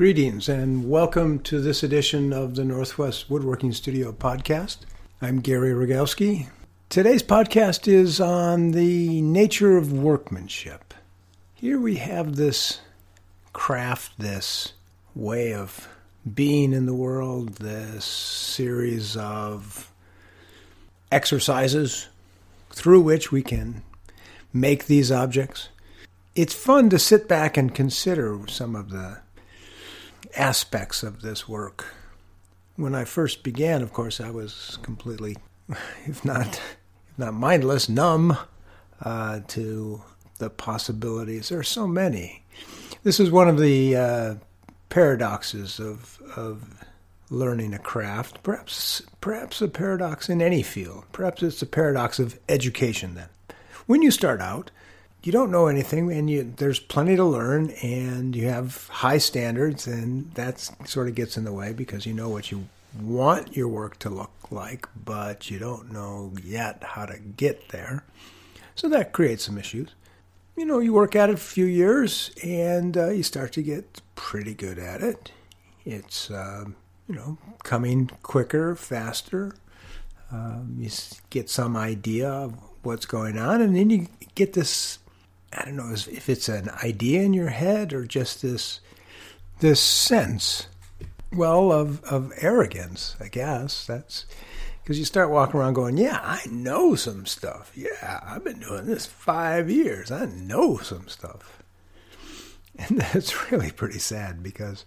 Greetings and welcome to this edition of the Northwest Woodworking Studio podcast. I'm Gary Rogowski. Today's podcast is on the nature of workmanship. Here we have this craft, this way of being in the world, this series of exercises through which we can make these objects. It's fun to sit back and consider some of the aspects of this work. When I first began, of course, I was completely, if not mindless, numb to the possibilities. There are so many. This is one of the paradoxes of learning a craft. Perhaps a paradox in any field. Perhaps it's a paradox of education then. When you start out, you don't know anything, and there's plenty to learn, and you have high standards, and that sort of gets in the way because you know what you want your work to look like, but you don't know yet how to get there. So that creates some issues. You know, you work at it a few years, and you start to get pretty good at it. It's, coming quicker, faster. You get some idea of what's going on, and then you get this, I don't know if it's an idea in your head or just this sense, of arrogance, I guess. That's because you start walking around going, yeah, I know some stuff. Yeah, I've been doing this 5 years. I know some stuff. And that's really pretty sad because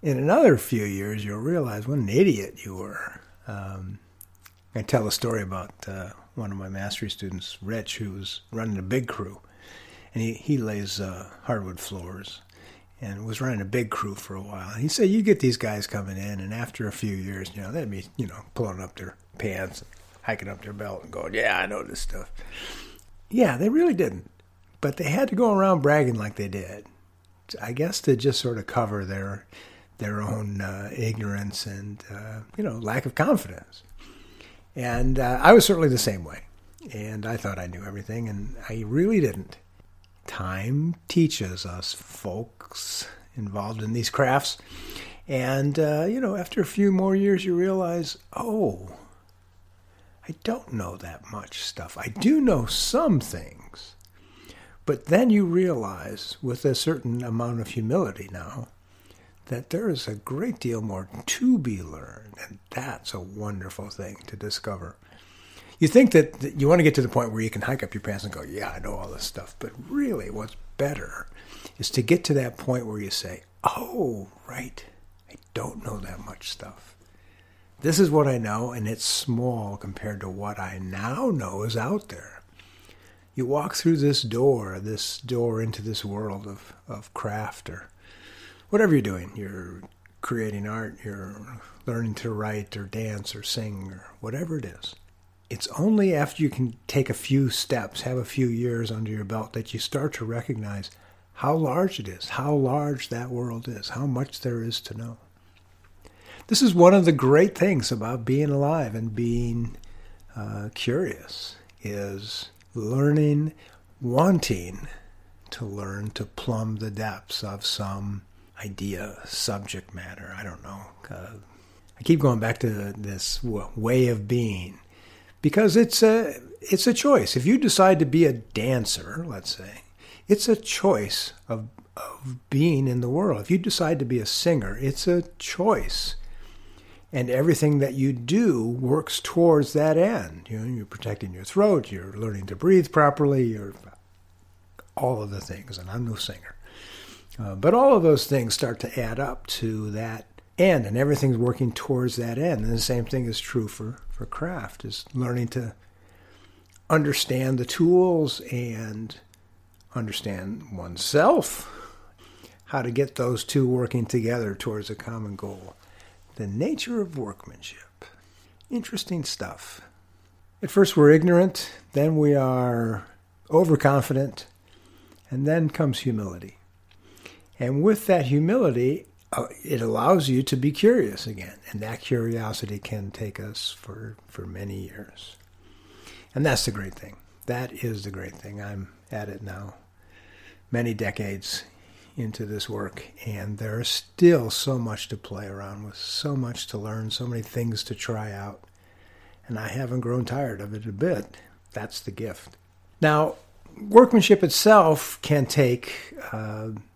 in another few years, you'll realize what an idiot you were. I tell a story about one of my mastery students, Rich, who was running a big crew. And he lays hardwood floors and was running a big crew for a while. And he said, you get these guys coming in, and after a few years, they'd be, pulling up their pants, hiking up their belt, and going, yeah, I know this stuff. Yeah, they really didn't. But they had to go around bragging like they did, I guess, to just sort of cover their own ignorance and, lack of confidence. And I was certainly the same way. And I thought I knew everything, and I really didn't. Time teaches us folks involved in these crafts. And, after a few more years, you realize, oh, I don't know that much stuff. I do know some things. But then you realize, with a certain amount of humility now, that there is a great deal more to be learned, and that's a wonderful thing to discover. You think that you want to get to the point where you can hike up your pants and go, yeah, I know all this stuff, but really what's better is to get to that point where you say, oh, right, I don't know that much stuff. This is what I know, and it's small compared to what I now know is out there. You walk through this door into this world of craft or whatever you're doing, you're creating art, you're learning to write or dance or sing or whatever it is. It's only after you can take a few steps, have a few years under your belt, that you start to recognize how large it is, how large that world is, how much there is to know. This is one of the great things about being alive and being curious, is learning, wanting to learn, to plumb the depths of some idea, subject matter, I don't know. I keep going back to this way of being because it's a choice. If you decide to be a dancer, let's say, it's a choice of being in the world. If you decide to be a singer, it's a choice. And everything that you do works towards that end. You're protecting your throat, you're learning to breathe properly, you're all of the things, and I'm no singer. But all of those things start to add up to that end, and everything's working towards that end. And the same thing is true for craft, is learning to understand the tools and understand oneself, how to get those two working together towards a common goal. The nature of workmanship. Interesting stuff. At first we're ignorant, then we are overconfident, and then comes humility. And with that humility, it allows you to be curious again. And that curiosity can take us for many years. And that's the great thing. That is the great thing. I'm at it now many decades into this work, and there's still so much to play around with, so much to learn, so many things to try out, and I haven't grown tired of it a bit. That's the gift. Now, workmanship itself can take, well,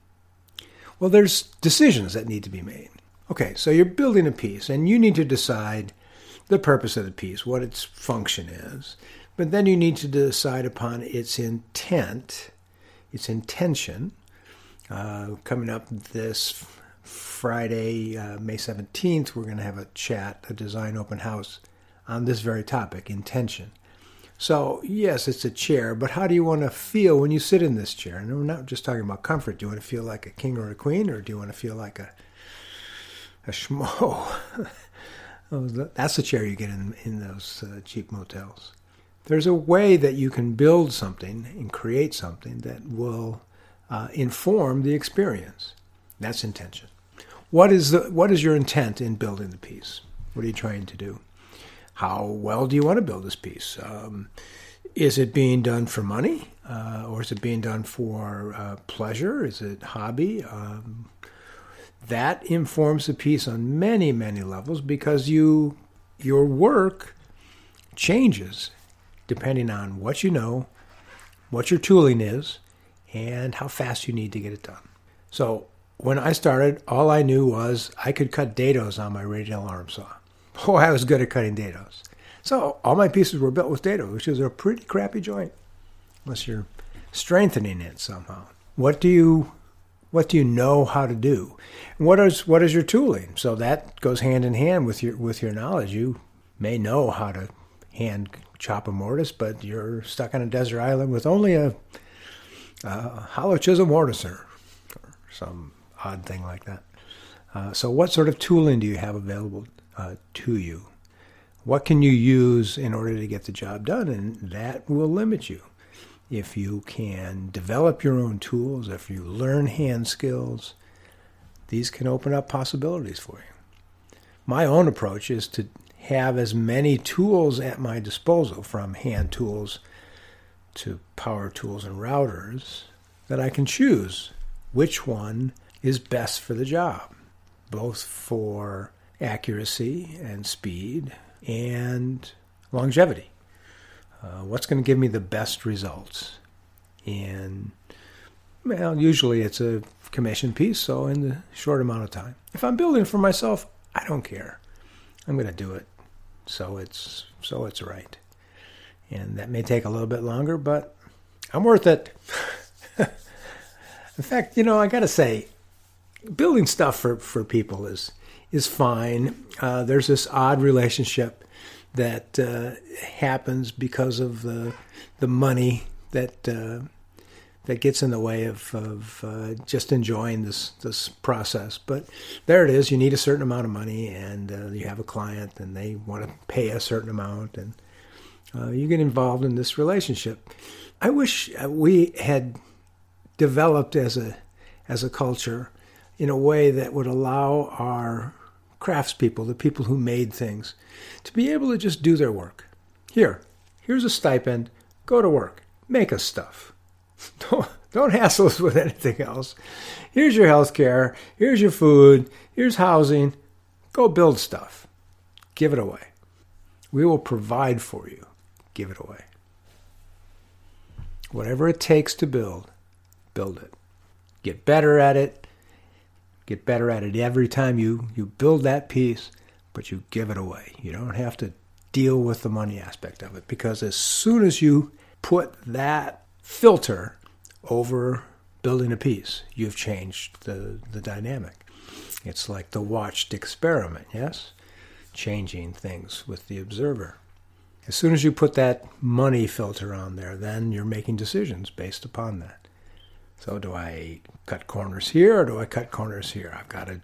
there's decisions that need to be made. Okay, so you're building a piece, and you need to decide the purpose of the piece, what its function is, but then you need to decide upon its intent, its intention. Coming up this Friday, May 17th, we're going to have a chat, a design open house on this very topic, intention. So, yes, it's a chair, but how do you want to feel when you sit in this chair? And we're not just talking about comfort. Do you want to feel like a king or a queen, or do you want to feel like a schmo? That's the chair you get in those cheap motels. There's a way that you can build something and create something that will inform the experience. That's intention. What is your intent in building the piece? What are you trying to do? How well do you want to build this piece? Is it being done for money? Or is it being done for pleasure? Is it hobby? That informs the piece on many, many levels, because your work changes depending on what you know, what your tooling is, and how fast you need to get it done. So when I started, all I knew was I could cut dados on my radial arm saw. Oh, I was good at cutting dados. So all my pieces were built with dado, which is a pretty crappy joint, unless you're strengthening it somehow. What do you know how to do? And what is your tooling? So that goes hand in hand with your knowledge. You may know how to hand chop a mortise, but you're stuck on a desert island with only a hollow chisel mortiser or some odd thing like that. So what sort of tooling do you have available to you? What can you use in order to get the job done? And that will limit you. If you can develop your own tools, if you learn hand skills, these can open up possibilities for you. My own approach is to have as many tools at my disposal, from hand tools to power tools and routers, that I can choose which one is best for the job, both for accuracy and speed and longevity. What's going to give me the best results? And, well, usually it's a commission piece, so in the short amount of time. If I'm building for myself, I don't care. I'm going to do it so it's right. And that may take a little bit longer, but I'm worth it. In fact, I got to say, building stuff for people is fine. There's this odd relationship that happens because of the money that gets in the way of just enjoying this process. But there it is. You need a certain amount of money, and you have a client, and they want to pay a certain amount, and you get involved in this relationship. I wish we had developed as a culture in a way that would allow our craftspeople, the people who made things, to be able to just do their work. Here's a stipend. Go to work. Make us stuff. Don't hassle us with anything else. Here's your health care. Here's your food. Here's housing. Go build stuff. Give it away. We will provide for you. Give it away. Whatever it takes to build, build it. Get better at it. Get better at it every time you build that piece, but you give it away. You don't have to deal with the money aspect of it, because as soon as you put that filter over building a piece, you've changed the dynamic. It's like the watched experiment, yes? Changing things with the observer. As soon as you put that money filter on there, then you're making decisions based upon that. So do I cut corners here, or do I cut corners here? I've got to,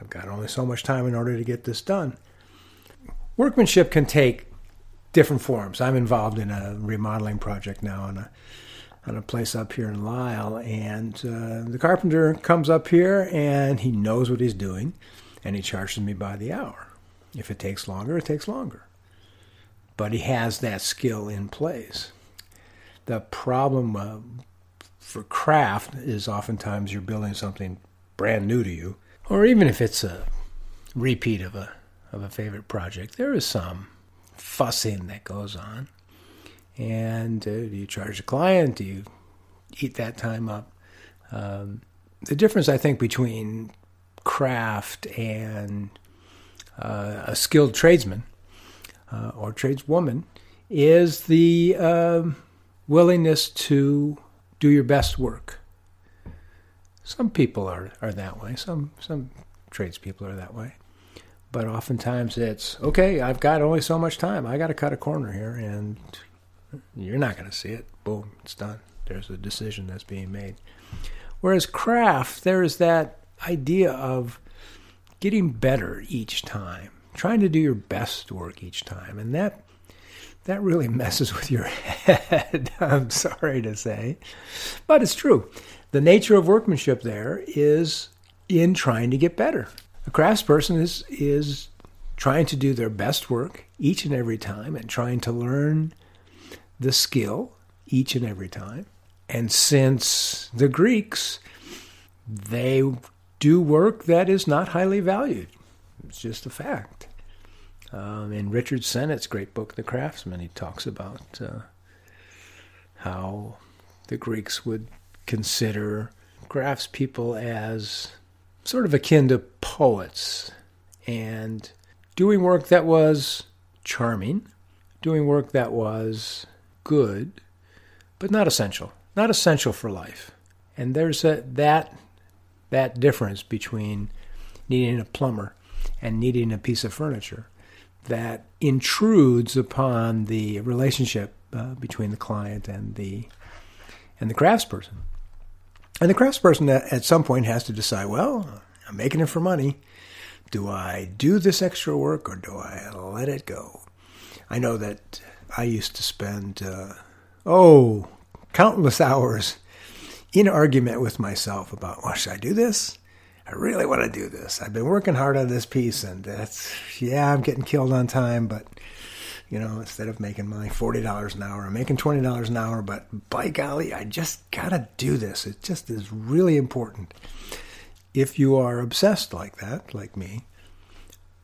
I've got only so much time in order to get this done. Workmanship can take different forms. I'm involved in a remodeling project now on a place up here in Lyle, and the carpenter comes up here, and he knows what he's doing, and he charges me by the hour. If it takes longer, it takes longer. But he has that skill in place. The problem for craft is oftentimes you're building something brand new to you, or even if it's a repeat of a favorite project, there is some fussing that goes on. And do you charge the client? Do you eat that time up? The difference, I think, between craft and a skilled tradesman or tradeswoman is the willingness to do your best work. Some people are that way. Some tradespeople are that way. But oftentimes it's, okay, I've got only so much time. I got to cut a corner here, and you're not going to see it. Boom, it's done. There's a decision that's being made. Whereas craft, there is that idea of getting better each time, trying to do your best work each time. And that really messes with your head, I'm sorry to say. But it's true. The nature of workmanship there is in trying to get better. A craftsperson is trying to do their best work each and every time and trying to learn the skill each and every time. And since the Greeks, they do work that is not highly valued. It's just a fact. In Richard Sennett's great book, The Craftsman, he talks about how the Greeks would consider craftspeople as sort of akin to poets, and doing work that was charming, doing work that was good, but not essential for life. And there's that difference between needing a plumber and needing a piece of furniture that intrudes upon the relationship between the client and the craftsperson. And the craftsperson at some point has to decide, well, I'm making it for money. Do I do this extra work or do I let it go? I know that I used to spend, countless hours in argument with myself about, well, should I do this? I really want to do this. I've been working hard on this piece, and I'm getting killed on time, but instead of making my $40 an hour, I'm making $20 an hour, but by golly, I just got to do this. It just is really important. If you are obsessed like that, like me,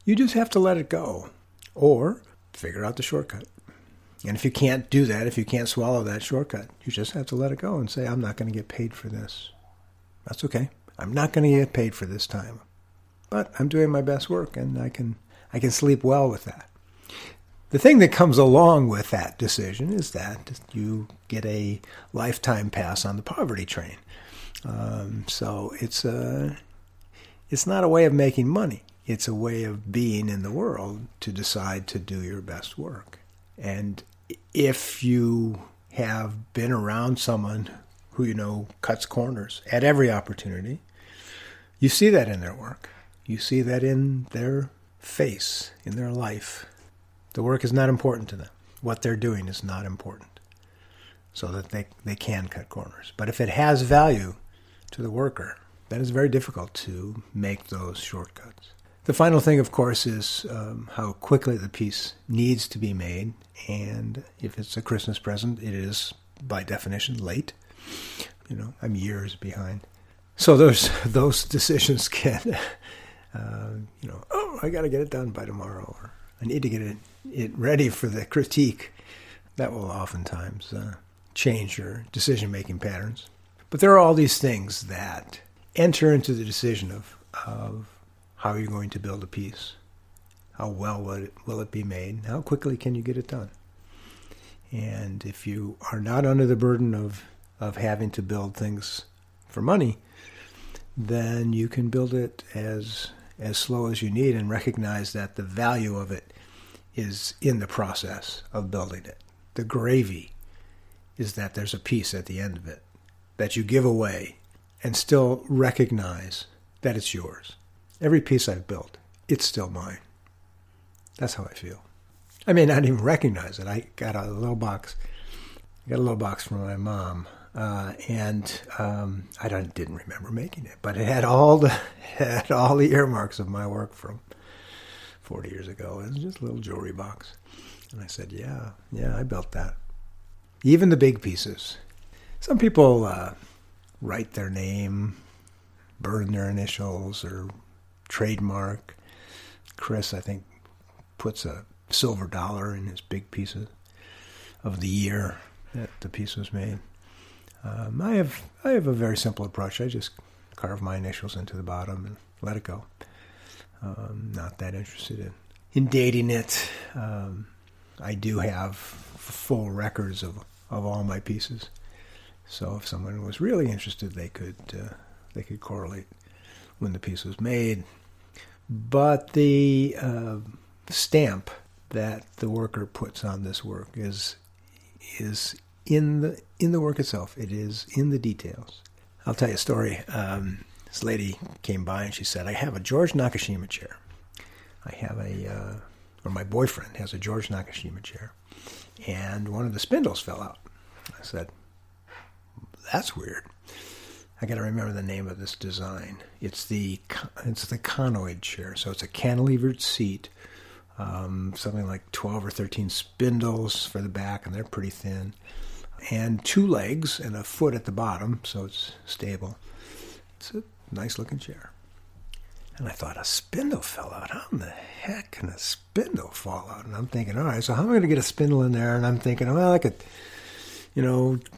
you just have to let it go or figure out the shortcut. And if you can't do that, if you can't swallow that shortcut, you just have to let it go and say, I'm not going to get paid for this. That's okay. I'm not going to get paid for this time, but I'm doing my best work, and I can sleep well with that. The thing that comes along with that decision is that you get a lifetime pass on the poverty train. So it's not a way of making money. It's a way of being in the world to decide to do your best work. And if you have been around someone who cuts corners at every opportunity, you see that in their work. You see that in their face, in their life. The work is not important to them. What they're doing is not important, so that they can cut corners. But if it has value to the worker, then it's very difficult to make those shortcuts. The final thing, of course, is how quickly the piece needs to be made. And if it's a Christmas present, it is, by definition, late. I'm years behind. So those decisions can, I got to get it done by tomorrow, or I need to get it ready for the critique. That will oftentimes change your decision-making patterns. But there are all these things that enter into the decision of how you're going to build a piece. How well will it be made? How quickly can you get it done? And if you are not under the burden of having to build things for money, then you can build it as slow as you need and recognize that the value of it is in the process of building it. The gravy is that there's a piece at the end of it that you give away and still recognize that it's yours. Every piece I've built, it's still mine. That's how I feel. I may not even recognize it. I got a little box from my mom. And I didn't remember making it, but it had all the earmarks of my work from 40 years ago. It was just a little jewelry box. And I said, yeah, I built that. Even the big pieces. Some people write their name, burn their initials, or trademark. Chris, I think, puts a silver dollar in his big pieces of the year that the piece was made. I have a very simple approach. I just carve my initials into the bottom and let it go. Not that interested in dating it. I do have full records of all my pieces, so if someone was really interested, they could correlate when the piece was made. But the stamp that the worker puts on this work is in the work itself. It is in the details. I'll tell you a story. This lady came by and she said, "I have a George Nakashima chair. I have or my boyfriend has a George Nakashima chair, and one of the spindles fell out." I said, "That's weird. I got to remember the name of this design. It's the conoid chair. So it's a cantilevered seat, something like 12 or 13 spindles for the back, and they're pretty thin, and two legs and a foot at the bottom, so it's stable. It's a nice-looking chair." And I thought, a spindle fell out. How in the heck can a spindle fall out? And I'm thinking, all right, so how am I going to get a spindle in there? And I'm thinking, well, I could,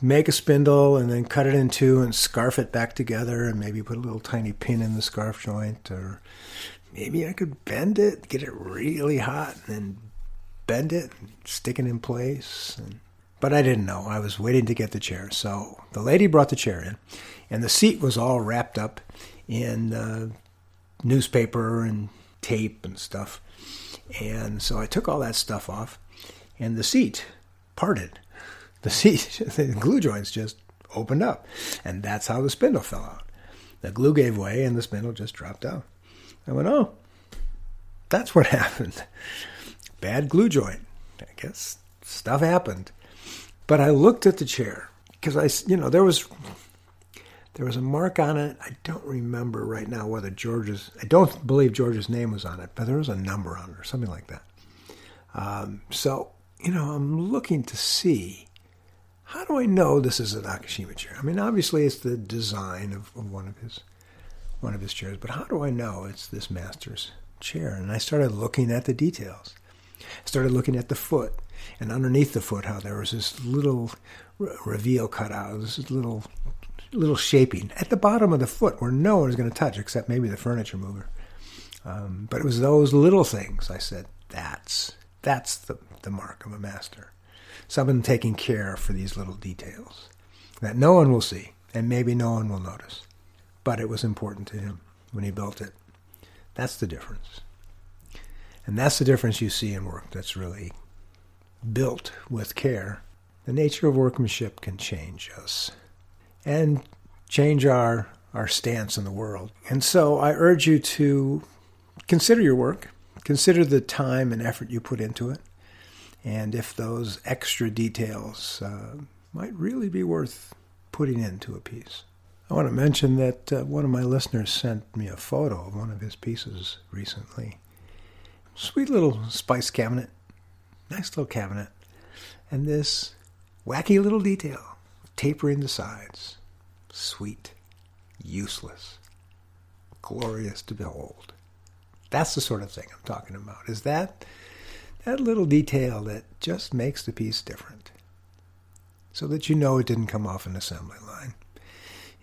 make a spindle and then cut it in two and scarf it back together and maybe put a little tiny pin in the scarf joint. Or maybe I could bend it, get it really hot, and then bend it and stick it in place. But I didn't know. I was waiting to get the chair. So the lady brought the chair in, and the seat was all wrapped up in newspaper and tape and stuff. And so I took all that stuff off, and the seat parted. The glue joints just opened up, and that's how the spindle fell out. The glue gave way, and the spindle just dropped out. I went, oh, that's what happened. Bad glue joint. I guess stuff happened. But I looked at the chair because there was a mark on it. I don't remember right now whether I don't believe George's name was on it, but there was a number on it or something like that. So, I'm looking to see, how do I know this is a Nakashima chair? I mean, obviously it's the design of one of his chairs, but how do I know it's this master's chair? And I started looking at the details. I started looking at the foot, and underneath the foot, how there was this little reveal cut out, this little shaping at the bottom of the foot where no one is going to touch except maybe the furniture mover. But it was those little things. I said, that's the mark of a master. Someone taking care for these little details that no one will see and maybe no one will notice. But it was important to him when he built it. That's the difference. And that's the difference you see in work that's really built with care. The nature of workmanship can change us and change our stance in the world. And so I urge you to consider your work, consider the time and effort you put into it, and if those extra details might really be worth putting into a piece. I want to mention that one of my listeners sent me a photo of one of his pieces recently. Sweet little spice cabinet, nice little cabinet, and this wacky little detail. Tapering the sides, sweet, useless, glorious to behold. That's the sort of thing I'm talking about, is that little detail that just makes the piece different, so that it didn't come off an assembly line.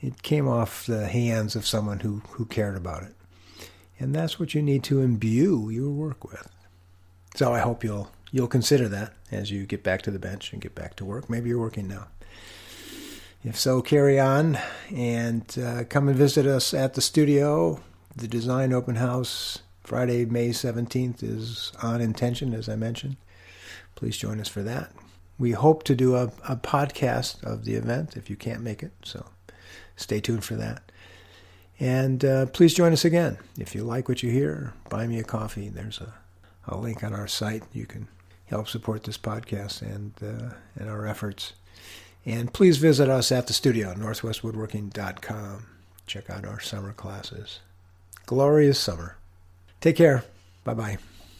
It came off the hands of someone who cared about it. And that's what you need to imbue your work with. So I hope you'll consider that as you get back to the bench and get back to work. Maybe you're working now. If so, carry on and come and visit us at the studio. The Design Open House, Friday, May 17th, is on Intention, as I mentioned. Please join us for that. We hope to do a podcast of the event if you can't make it, so stay tuned for that. And please join us again. If you like what you hear, buy me a coffee. There's a link on our site. You can help support this podcast and our efforts. And please visit us at the studio, northwestwoodworking.com. Check out our summer classes. Glorious summer. Take care. Bye-bye.